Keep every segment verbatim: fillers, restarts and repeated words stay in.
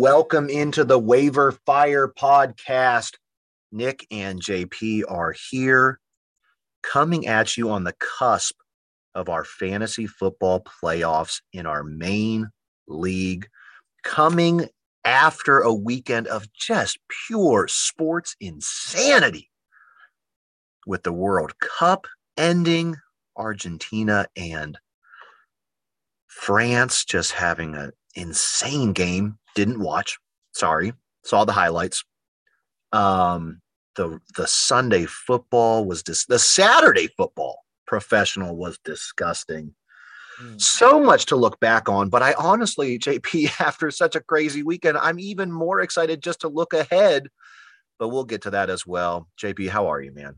Welcome into the Waiver Fire podcast. Nick and J P are here, coming at you on the cusp of our fantasy football playoffs in our main league, coming after a weekend of just pure sports insanity with the World Cup ending, Argentina and France just having an insane game. Didn't watch. Sorry. Saw the highlights. Um, the the Sunday football was dis- the Saturday football professional was disgusting. Mm. So much to look back on, but I honestly, J P, after such a crazy weekend, I'm even more excited just to look ahead, but we'll get to that as well. J P, how are you, man?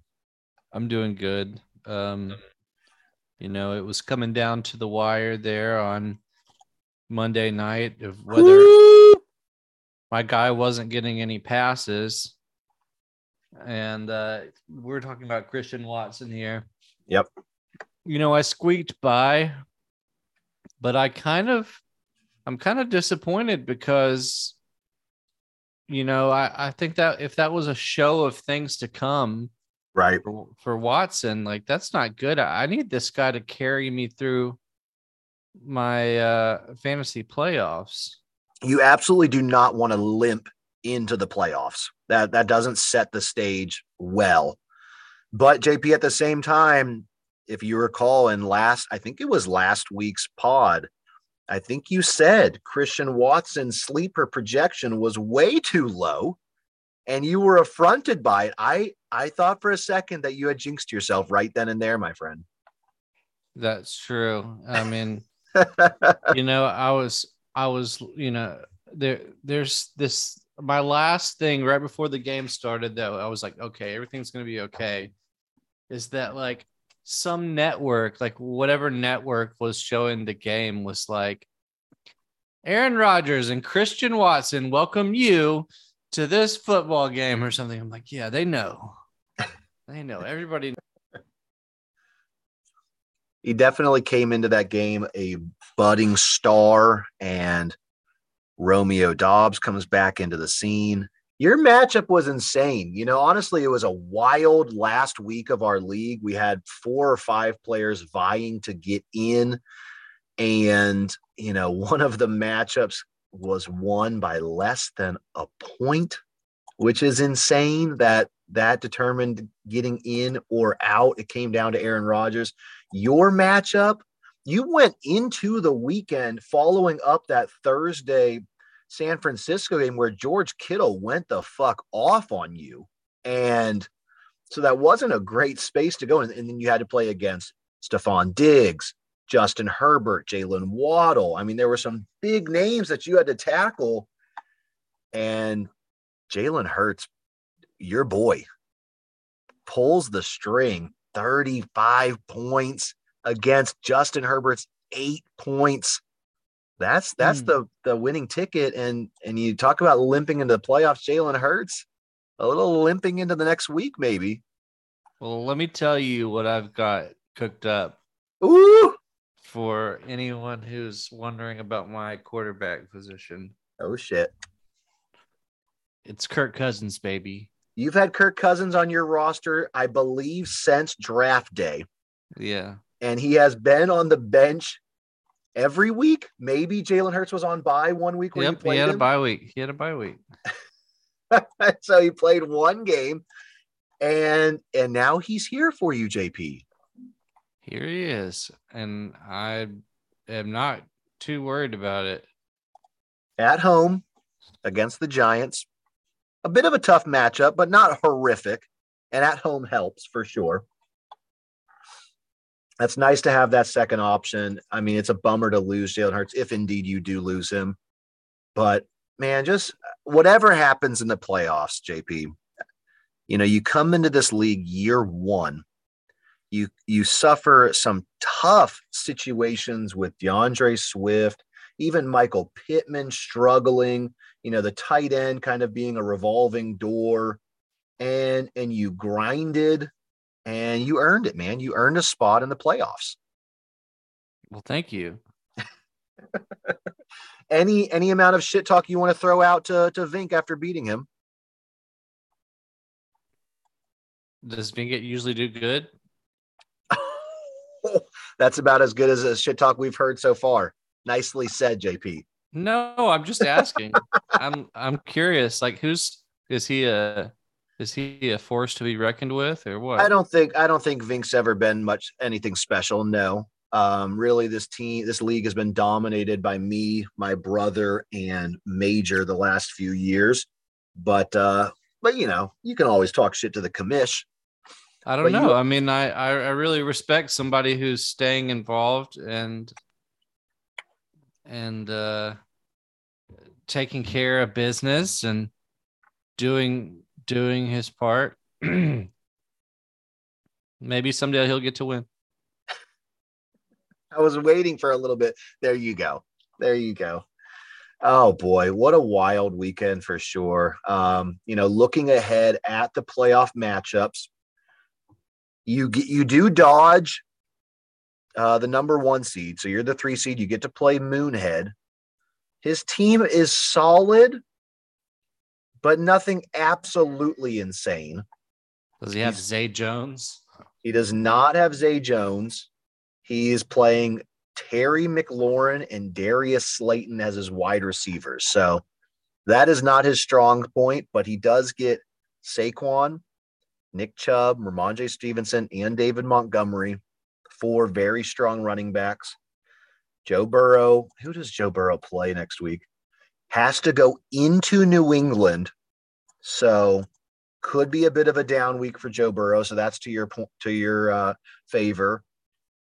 I'm doing good. Um, you know, it was coming down to the wire there on Monday night of whether my guy wasn't getting any passes. And uh, we're talking about Christian Watson here. Yep. You know, I squeaked by, but I kind of, I'm kind of disappointed because, you know, I, I think that if that was a show of things to come, right, for, for Watson, like that's not good. I, I need this guy to carry me through my uh, fantasy playoffs. You absolutely do not want to limp into the playoffs. That that doesn't set the stage well. But J P, at the same time, if you recall in last, I think it was last week's pod, I think you said Christian Watson's sleeper projection was way too low and you were affronted by it. I, I thought for a second that you had jinxed yourself right then and there, my friend. That's true. I mean, you know, I was, I was, you know, there, there's this, my last thing right before the game started though, I was like, okay, everything's going to be okay. Is that like, some network, like whatever network was showing the game, was like, Aaron Rodgers and Christian Watson welcome you to this football game or something. I'm like, yeah, they know. They know. Everybody knows. He definitely came into that game a budding star, and Romeo Dobbs comes back into the scene. Your matchup was insane. You know, honestly, it was a wild last week of our league. We had four or five players vying to get in. And, you know, one of the matchups was won by less than a point, which is insane that that determined getting in or out. It came down to Aaron Rodgers. Your matchup, you went into the weekend following up that Thursday San Francisco game where George Kittle went the fuck off on you. And so that wasn't a great space to go in. And then you had to play against Stephon Diggs, Justin Herbert, Jalen Waddle. I mean, there were some big names that you had to tackle. And Jalen Hurts, your boy, pulls the string, thirty-five points against Justin Herbert's eight points. That's that's mm. the the winning ticket, and and you talk about limping into the playoffs. Jalen Hurts, a little limping into the next week, maybe. Well, let me tell you what I've got cooked up. Ooh! For anyone who's wondering about my quarterback position. Oh shit! It's Kirk Cousins, baby. You've had Kirk Cousins on your roster, I believe, since draft day. Yeah, and he has been on the bench every week. Maybe Jalen Hurts was on bye one week. When yep, he, he had him. a bye week. He had a bye week. So he played one game, and and now he's here for you, J P. Here he is, and I am not too worried about it. At home against the Giants, a bit of a tough matchup, but not horrific, and at home helps for sure. That's nice to have that second option. I mean, it's a bummer to lose Jalen Hurts if indeed you do lose him. But, man, just whatever happens in the playoffs, J P, you know, you come into this league year one. You you suffer some tough situations with DeAndre Swift, even Michael Pittman struggling, you know, the tight end kind of being a revolving door, and and you grinded. And you earned it, man. You earned a spot in the playoffs. Well, thank you. any any amount of shit talk you want to throw out to, to Vink after beating him? Does Vink usually do good? That's about as good as a shit talk we've heard so far. Nicely said, J P. No, I'm just asking. I'm I'm curious. Like, who's is he a is he a force to be reckoned with, or what? I don't think I don't think Vink's ever been much anything special. No, um, really, this team, this league has been dominated by me, my brother, and Major the last few years. But uh, but you know, you can always talk shit to the commish. I don't but know. You, I mean, I, I really respect somebody who's staying involved and and uh, taking care of business and doing doing his part. Maybe someday he'll get to win. I was waiting for a little bit. There you go. There you go. Oh, boy, what a wild weekend for sure. Um, you know, looking ahead at the playoff matchups, You get, you do dodge uh, the number one seed. So you're the three seed. You get to play Moonhead. His team is solid, but nothing absolutely insane. Does he have He's, Zay Jones? He does not have Zay Jones. He is playing Terry McLaurin and Darius Slayton as his wide receivers. So that is not his strong point, but he does get Saquon, Nick Chubb, Ramon J. Stevenson, and David Montgomery, four very strong running backs. Joe Burrow, who does Joe Burrow play next week? Has to go into New England, so could be a bit of a down week for Joe Burrow. So that's to your point, to your uh, favor,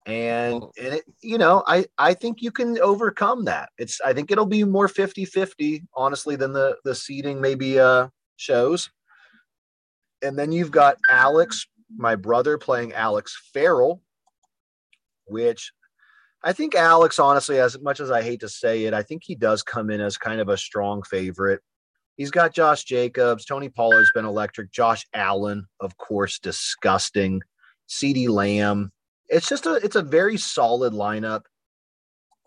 and and it, you know, I I think you can overcome that. It's I think it'll be more fifty-fifty, honestly, than the the seeding maybe uh, shows. And then you've got Alex, my brother, playing Alex Farrell, which I think Alex, honestly, as much as I hate to say it, I think he does come in as kind of a strong favorite. He's got Josh Jacobs. Tony Pollard's been electric. Josh Allen, of course, disgusting. CeeDee Lamb. It's just a it's a very solid lineup.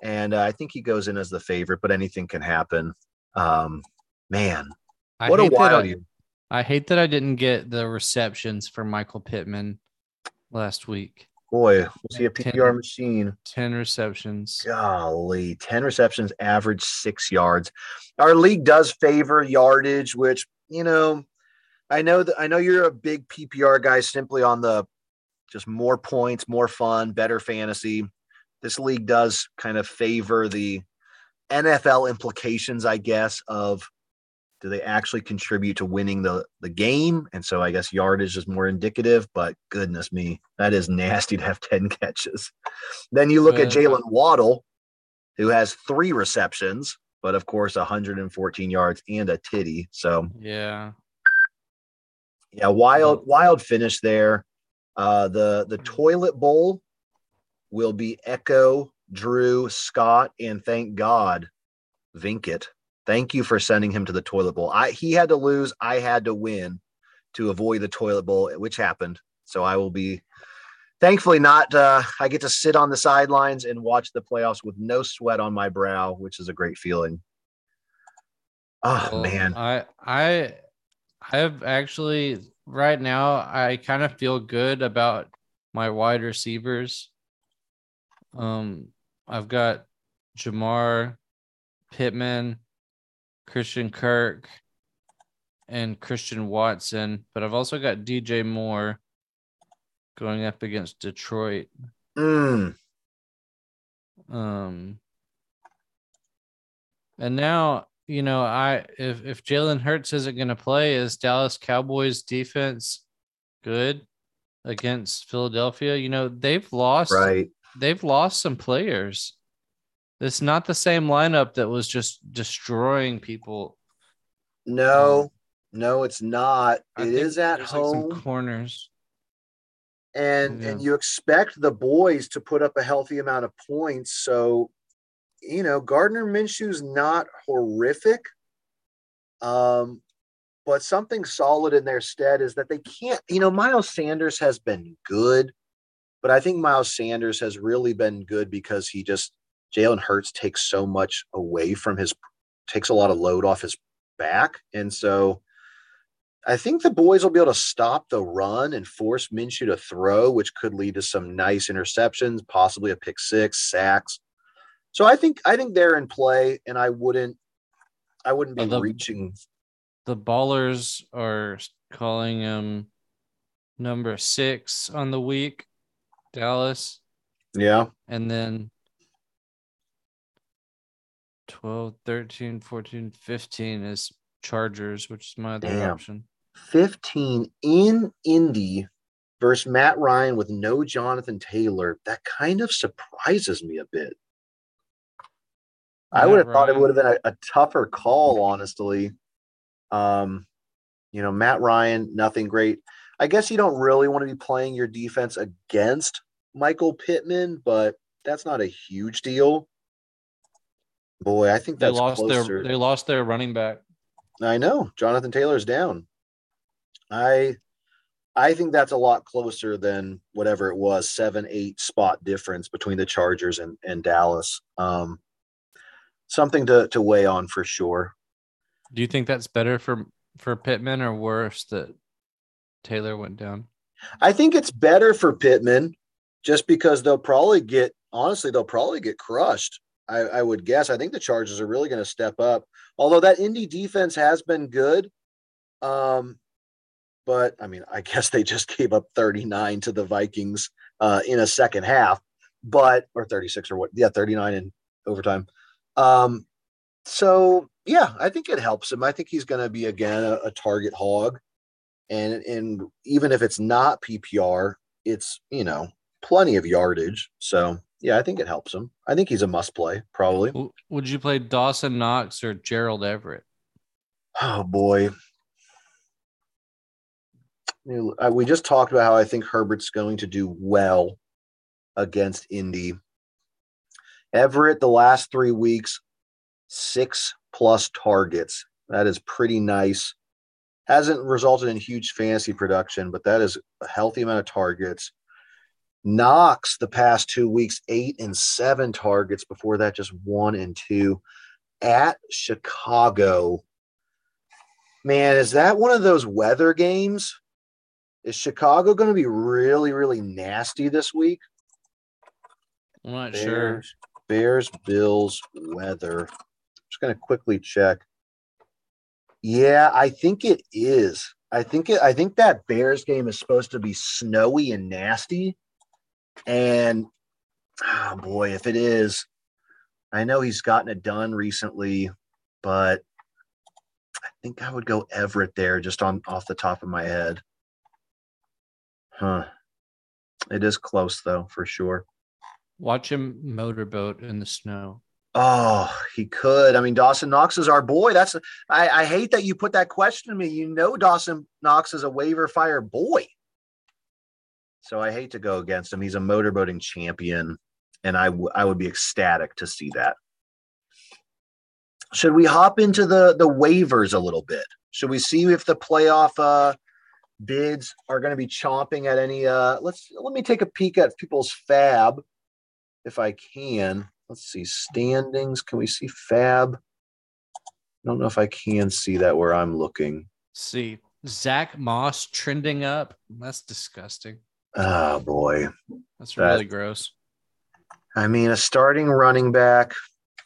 And uh, I think he goes in as the favorite, but anything can happen. Um, man, I what a wild year. I hate that I didn't get the receptions for Michael Pittman last week. Boy, was he a P P R machine? ten receptions. Golly, ten receptions, average six yards. Our league does favor yardage, which, you know, I know that I know you're a big P P R guy simply on the just more points, more fun, better fantasy. This league does kind of favor the N F L implications, I guess, of do they actually contribute to winning the, the game? And so I guess yardage is more indicative, but goodness me, that is nasty to have ten catches. Then you look uh, at Jalen Waddle, who has three receptions, but of course, one hundred fourteen yards and a titty. So yeah. Yeah. Wild, wild finish there. Uh, the, the toilet bowl will be Echo, Drew, Scott, and thank God, Vinkit. Thank you for sending him to the toilet bowl. I, he had to lose. I had to win to avoid the toilet bowl, which happened. So I will be thankfully not. Uh, I get to sit on the sidelines and watch the playoffs with no sweat on my brow, which is a great feeling. Oh, well, man. I, I, I've actually right now, I kind of feel good about my wide receivers. Um, I've got Jamar, Pittman, Christian Kirk, and Christian Watson, but I've also got D J Moore going up against Detroit. Mm. Um, and now, you know, I if, if Jalen Hurts isn't going to play, is Dallas Cowboys defense good against Philadelphia? You know, they've lost. Right. They've lost some players. It's not the same lineup that was just destroying people. No, no, it's not. It is at home. Like corners. And yeah. and you expect the boys to put up a healthy amount of points. So, you know, Gardner Minshew's not horrific. Um, but something solid in their stead is that they can't, you know, Miles Sanders has been good, but I think Miles Sanders has really been good because he just Jalen Hurts takes so much away from his, takes a lot of load off his back. And so I think the boys will be able to stop the run and force Minshew to throw, which could lead to some nice interceptions, possibly a pick six, sacks. So I think, I think they're in play, and I wouldn't, I wouldn't be the, reaching. The ballers are calling him number six on the week, Dallas. Yeah. And then twelve, thirteen, fourteen, fifteen is Chargers, which is my other Damn. option. fifteen in Indy versus Matt Ryan with no Jonathan Taylor. That kind of surprises me a bit. Matt I would have Ryan. thought it would have been a, a tougher call, honestly. Um, you know, Matt Ryan, nothing great. I guess you don't really want to be playing your defense against Michael Pittman, but that's not a huge deal. Boy, I think that's they lost closer. Their, they lost their running back. I know. Jonathan Taylor's down. I I think that's a lot closer than whatever it was, seven, eight spot difference between the Chargers and, and Dallas. Um, something to, to weigh on for sure. Do you think that's better for, for Pittman or worse that Taylor went down? I think it's better for Pittman just because they'll probably get – honestly, they'll probably get crushed. I, I would guess. I think the Chargers are really going to step up, although that Indy defense has been good. Um, but I mean, I guess they just gave up thirty-nine to the Vikings uh, in a second half, but, or thirty-six or what? Yeah. thirty-nine in overtime. Um, so yeah, I think it helps him. I think he's going to be again, a, a target hog. And, and even if it's not P P R, it's, you know, plenty of yardage. So yeah, I think it helps him. I think he's a must play, probably. Would you play Dawson Knox or Gerald Everett? Oh, boy. We just talked about how I think Herbert's going to do well against Indy. Everett, the last three weeks, six-plus targets. That is pretty nice. Hasn't resulted in huge fantasy production, but that is a healthy amount of targets. Knox the past two weeks, eight and seven targets. Before that, just one and two at Chicago. Man, is that one of those weather games? Is Chicago going to be really, really nasty this week? I'm not Bears, sure. Bears, Bills, weather. Just going to quickly check. Yeah, I think it is. I think it, I think that Bears game is supposed to be snowy and nasty. And, oh boy, if it is, I know he's gotten it done recently, but I think I would go Everett there just on off the top of my head. Huh. It is close, though, for sure. Watch him motorboat in the snow. Oh, he could. I mean, Dawson Knox is our boy. That's I, I hate that you put that question to me. You know Dawson Knox is a waiver fire boy. So I hate to go against him. He's a motorboating champion, and I, w- I would be ecstatic to see that. Should we hop into the, the waivers a little bit? Should we see if the playoff uh, bids are going to be chomping at any uh, – Let's let me take a peek at people's fab if I can. Let's see. Standings. Can we see fab? I don't know if I can see that where I'm looking. See, Zach Moss trending up. That's disgusting. Oh, boy. That's really that, gross. I mean, a starting running back,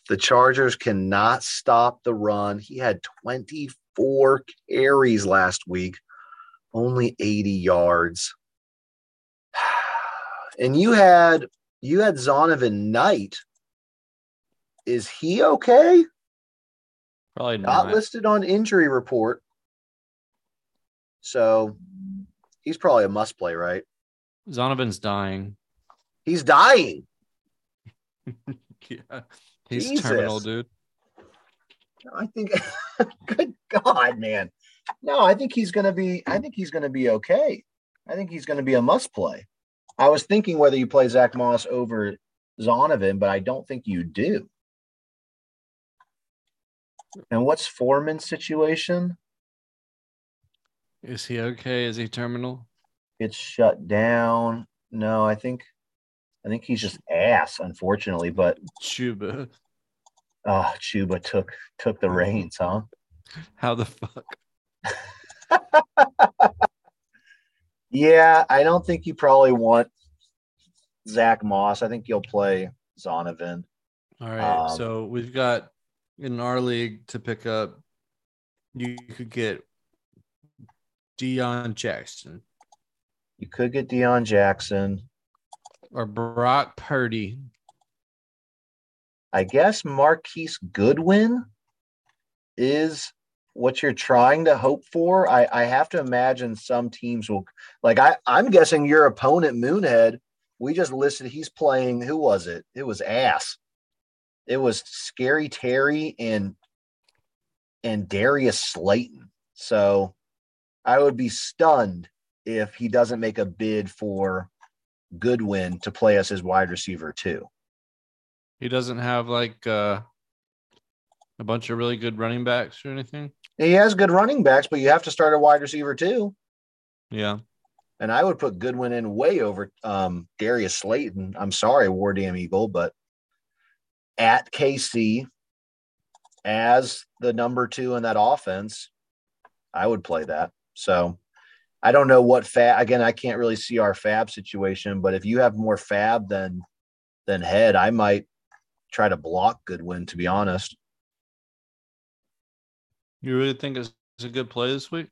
the Chargers cannot stop the run. He had twenty-four carries last week, only eighty yards. And you had you had Zonovan Knight. Is he okay? Probably not. Not listed on injury report. So he's probably a must play, right? Zonovan's dying. He's dying. Yeah. He's Jesus. Terminal, dude. I think good God, man. No, I think he's gonna be I think he's gonna be okay. I think he's gonna be a must play. I was thinking whether you play Zach Moss over Zonovan, but I don't think you do. And what's Foreman's situation? Is he okay? Is he terminal? It's shut down. No, I think I think he's just ass, unfortunately. But Chuba, oh, Chuba took took the reins, huh? How the fuck? Yeah, I don't think you probably want Zach Moss. I think you'll play Zonovan. All right, um, so we've got in our league to pick up. You could get Deion Jackson. You could get Deion Jackson. Or Brock Purdy. I guess Marquise Goodwin is what you're trying to hope for. I, I have to imagine some teams will – like I, I'm guessing your opponent, Moonhead, we just listed he's playing – who was it? It was ass. It was Scary Terry and and Darius Slayton. So I would be stunned if he doesn't make a bid for Goodwin to play as his wide receiver too. He doesn't have like uh, a bunch of really good running backs or anything. He has good running backs, but you have to start a wide receiver too. Yeah. And I would put Goodwin in way over um, Darius Slayton. I'm sorry, War Damn Eagle, but at K C as the number two in that offense, I would play that. So I don't know what fab, again, I can't really see our fab situation, but if you have more fab than, than head, I might try to block Goodwin, to be honest. You really think it's a good play this week?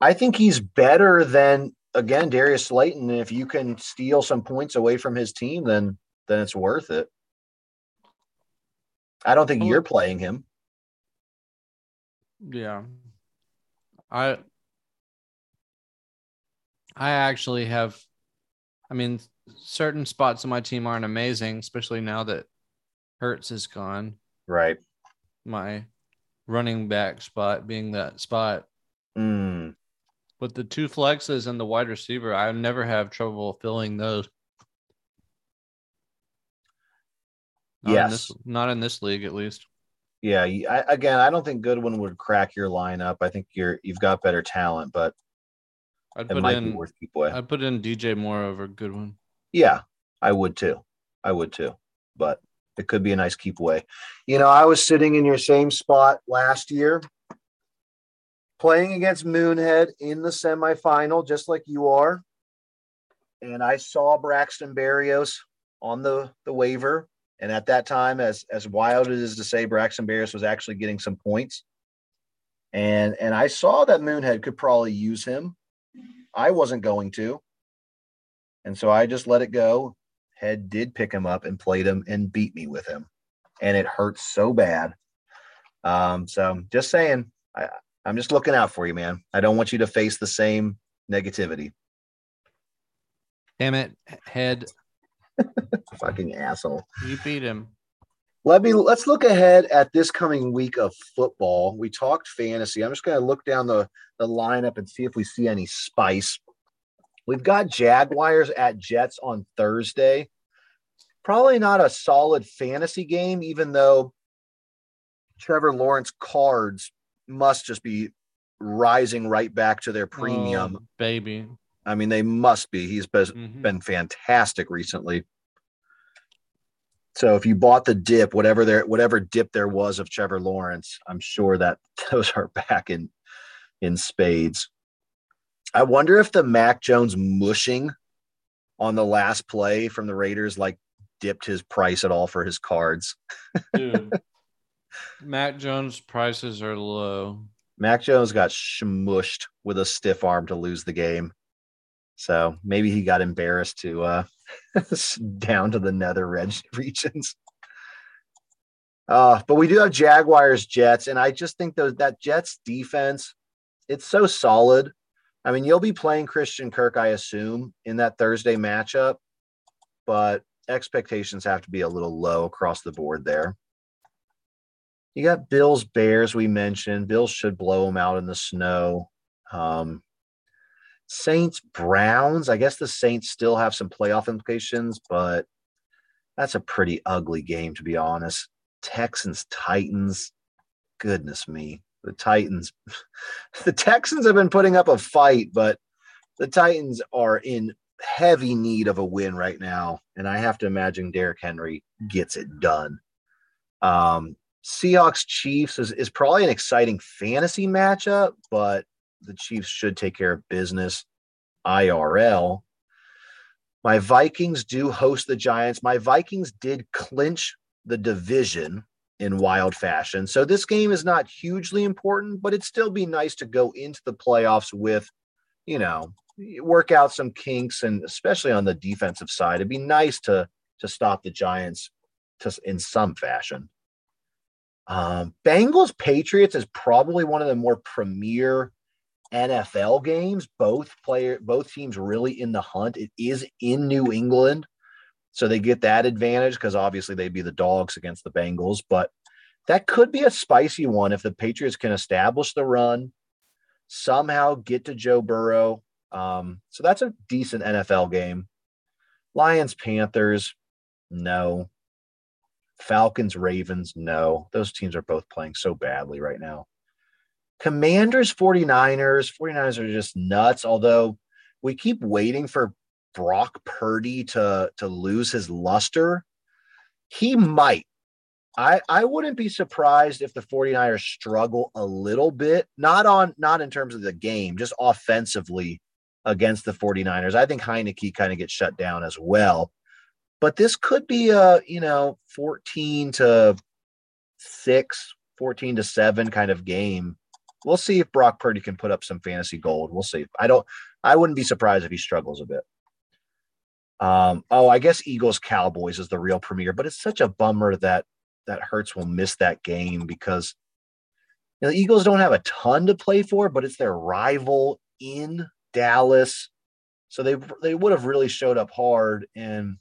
I think he's better than, again, Darius Slayton. And if you can steal some points away from his team, then, then it's worth it. I don't think you're playing him. Yeah. I, I actually have, I mean, certain spots on my team aren't amazing, especially now that Hurts is gone. Right. My running back spot being that spot. Mm. But the two flexes and the wide receiver, I never have trouble filling those. Not yes. In this, not in this league, at least. Yeah. I, again, I don't think Goodwin would crack your lineup. I think you're, you've got better talent, but I'd put in, I'd put in D J Moore over Goodwin. Yeah, I would too. I would too. But it could be a nice keep away. You know, I was sitting in your same spot last year, playing against Moonhead in the semifinal, just like you are. And I saw Braxton Berrios on the, the waiver. And at that time, as as wild as it is to say, Braxton Berrios was actually getting some points. And and I saw that Moonhead could probably use him. I wasn't going to. And so I just let it go. Head did pick him up and played him and beat me with him. And it hurts so bad. Um, so just saying, I, I'm just looking out for you, man. I don't want you to face the same negativity. Damn it, Head. Fucking asshole. You beat him. Let me, let's look ahead at this coming week of football. We talked fantasy. I'm just going to look down the, the lineup and see if we see any spice. We've got Jaguars at Jets on Thursday. Probably not a solid fantasy game, even though Trevor Lawrence cards must just be rising right back to their premium. Oh, baby. I mean, they must be. He's been, mm-hmm. been fantastic recently. So if you bought the dip, whatever there, whatever dip there was of Trevor Lawrence, I'm sure that those are back in, in spades. I wonder if the Mac Jones mushing on the last play from the Raiders, like dipped his price at all for his cards. Dude, Mac Jones prices are low. Mac Jones got smushed with a stiff arm to lose the game. So maybe he got embarrassed to uh, down to the nether regions. Uh, but we do have Jaguars, Jets, and I just think those, that Jets defense, it's so solid. I mean, you'll be playing Christian Kirk, I assume, in that Thursday matchup, but expectations have to be a little low across the board there. You got Bills, Bears, we mentioned. Bills should blow them out in the snow. Um, Saints, Browns. I guess the Saints still have some playoff implications, but that's a pretty ugly game, to be honest. Texans, Titans. Goodness me. The Titans. The Texans have been putting up a fight, but the Titans are in heavy need of a win right now, and I have to imagine Derrick Henry gets it done. Um, Seahawks Chiefs is, is probably an exciting fantasy matchup, but the Chiefs should take care of business I R L. My Vikings do host the Giants. My Vikings did clinch the division in wild fashion. So this game is not hugely important, but it'd still be nice to go into the playoffs with, you know, work out some kinks, and especially on the defensive side, it'd be nice to, to stop the Giants to, in some fashion. Um, Bengals Patriots is probably one of the more premier N F L games. Both player, both teams really in the hunt. It is in New England, so they get that advantage because obviously they'd be the dogs against the Bengals. But that could be a spicy one if the Patriots can establish the run, somehow get to Joe Burrow. Um, so that's a decent N F L game. Lions, Panthers, no. Falcons, Ravens, no. Those teams are both playing so badly right now. Commanders, 49ers. 49ers are just nuts, although we keep waiting for Brock Purdy to, to lose his luster. He might. I, I wouldn't be surprised if the 49ers struggle a little bit, not on not in terms of the game, just offensively against the 49ers. I think Heineke kind of gets shut down as well. But this could be a, you know, fourteen to six, fourteen to seven kind of game. We'll see if Brock Purdy can put up some fantasy gold. We'll see. I don't I wouldn't be surprised if he struggles a bit. Um, oh, I guess Eagles Cowboys is the real premiere, but it's such a bummer that that Hurts will miss that game because, you know, the Eagles don't have a ton to play for, but it's their rival in Dallas. So they they would have really showed up hard, and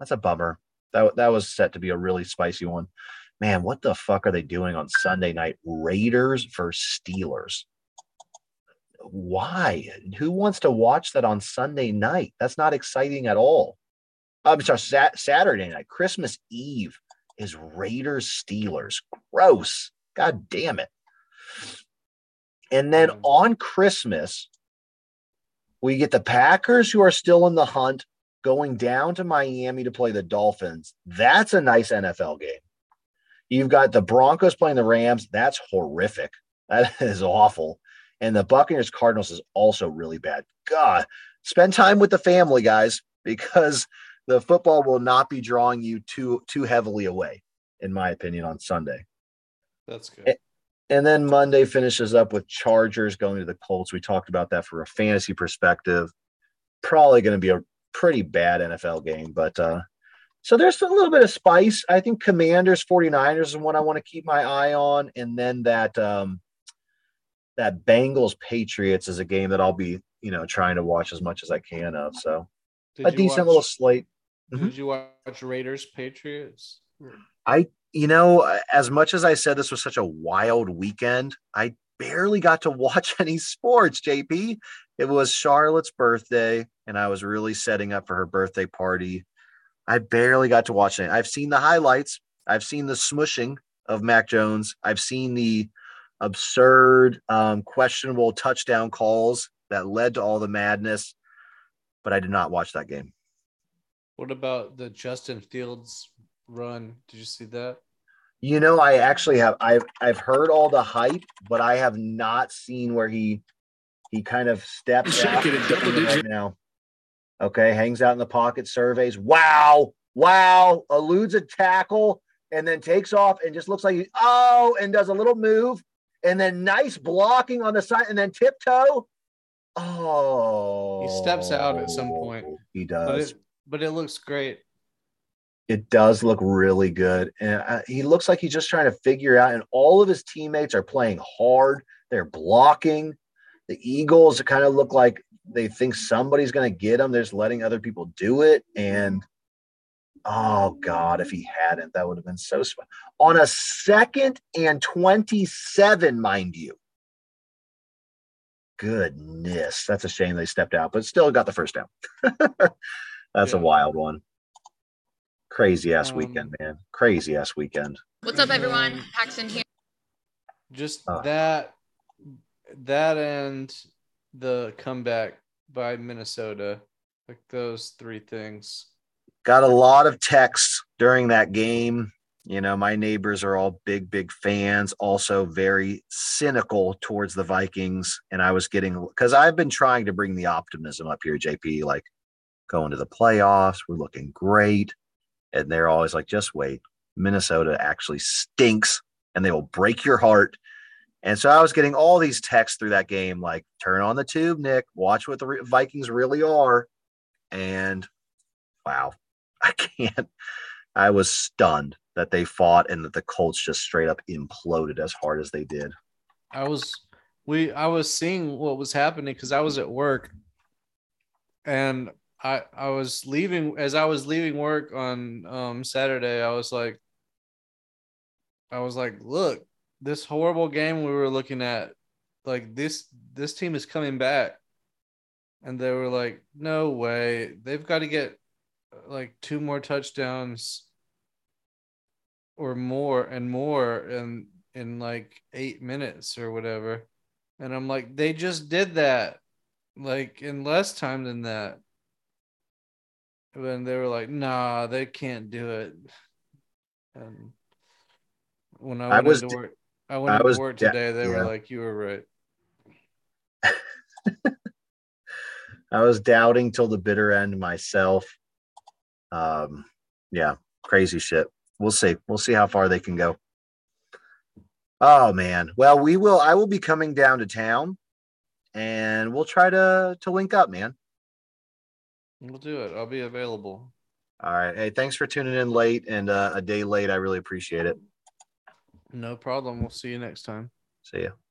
that's a bummer. That, that was set to be a really spicy one. Man, what the fuck are they doing on Sunday night? Raiders versus Steelers. Why? Who wants to watch that on Sunday night? That's not exciting at all. I'm sorry, sat- Saturday night, Christmas Eve is Raiders Steelers. Gross. God damn it. And then on Christmas, we get the Packers, who are still in the hunt, going down to Miami to play the Dolphins. That's a nice N F L game. You've got the Broncos playing the Rams. That's horrific. That is awful. And the Buccaneers Cardinals is also really bad. God, spend time with the family, guys, because the football will not be drawing you too too heavily away, in my opinion, on Sunday. That's good. And then Monday finishes up with Chargers going to the Colts. We talked about that for a fantasy perspective. Probably going to be a pretty bad N F L game, but uh, so there's a little bit of spice. I think Commanders, 49ers is one I want to keep my eye on, and then that um, that Bengals Patriots is a game that I'll be, you know, trying to watch as much as I can of. So did a decent watch- little slate. Mm-hmm. Did you watch Raiders Patriots? I, you know, as much as I said this was such a wild weekend, I barely got to watch any sports, J P. It was Charlotte's birthday, and I was really setting up for her birthday party. I barely got to watch it. I've seen the highlights. I've seen the smushing of Mac Jones. I've seen the absurd, um, questionable touchdown calls that led to all the madness, but I did not watch that game. What about the Justin Fields run? Did you see that? You know, I actually have. I've I've heard all the hype, but I have not seen where he he kind of steps out right now. Okay, hangs out in the pocket, surveys. Wow, wow, eludes a tackle and then takes off and just looks like he, oh, and does a little move and then nice blocking on the side and then tiptoe. Oh, he steps out at some point. He does. But it, but it looks great. It does look really good. And I, he looks like he's just trying to figure out, and all of his teammates are playing hard. They're blocking. The Eagles kind of look like they think somebody's going to get them. They're just letting other people do it. And, oh, God, if he hadn't, that would have been so special. On a second and twenty-seven, mind you. Goodness. That's a shame they stepped out, but still got the first down. That's yeah. a wild one. Crazy ass um, weekend, man. Crazy ass weekend. What's up, everyone? Paxton here. Just uh, that, that and the comeback by Minnesota Like those three things. Got a lot of texts during that game. You know, my neighbors are all big, big fans, also very cynical towards the Vikings. And I was getting, because I've been trying to bring the optimism up here, J P, like going to the playoffs, we're looking great. And they're always like, just wait, Minnesota actually stinks and they will break your heart. And so I was getting all these texts through that game, like, turn on the tube, Nick, watch what the Vikings really are. And wow, I can't, I was stunned that they fought and that the Colts just straight up imploded as hard as they did. I was, we, I was seeing what was happening because I was at work, and I, I was leaving as I was leaving work on um, Saturday. I was like, I was like, look, this horrible game we were looking at, like this, this team is coming back, and they were like, no way, they've got to get like two more touchdowns or more and more in in like eight minutes or whatever. And I'm like, they just did that like in less time than that. And then they were like, nah, they can't do it. And when I went I was, to work, I went I was, to work today, they yeah. were like, you were right. I was doubting till the bitter end myself. Um, yeah, crazy shit. We'll see. We'll see how far they can go. Oh man. Well, we will, I will be coming down to town and we'll try to, to link up, man. We'll do it. I'll be available. All right. Hey, thanks for tuning in late and uh, a day late. I really appreciate it. No problem. We'll see you next time. See ya.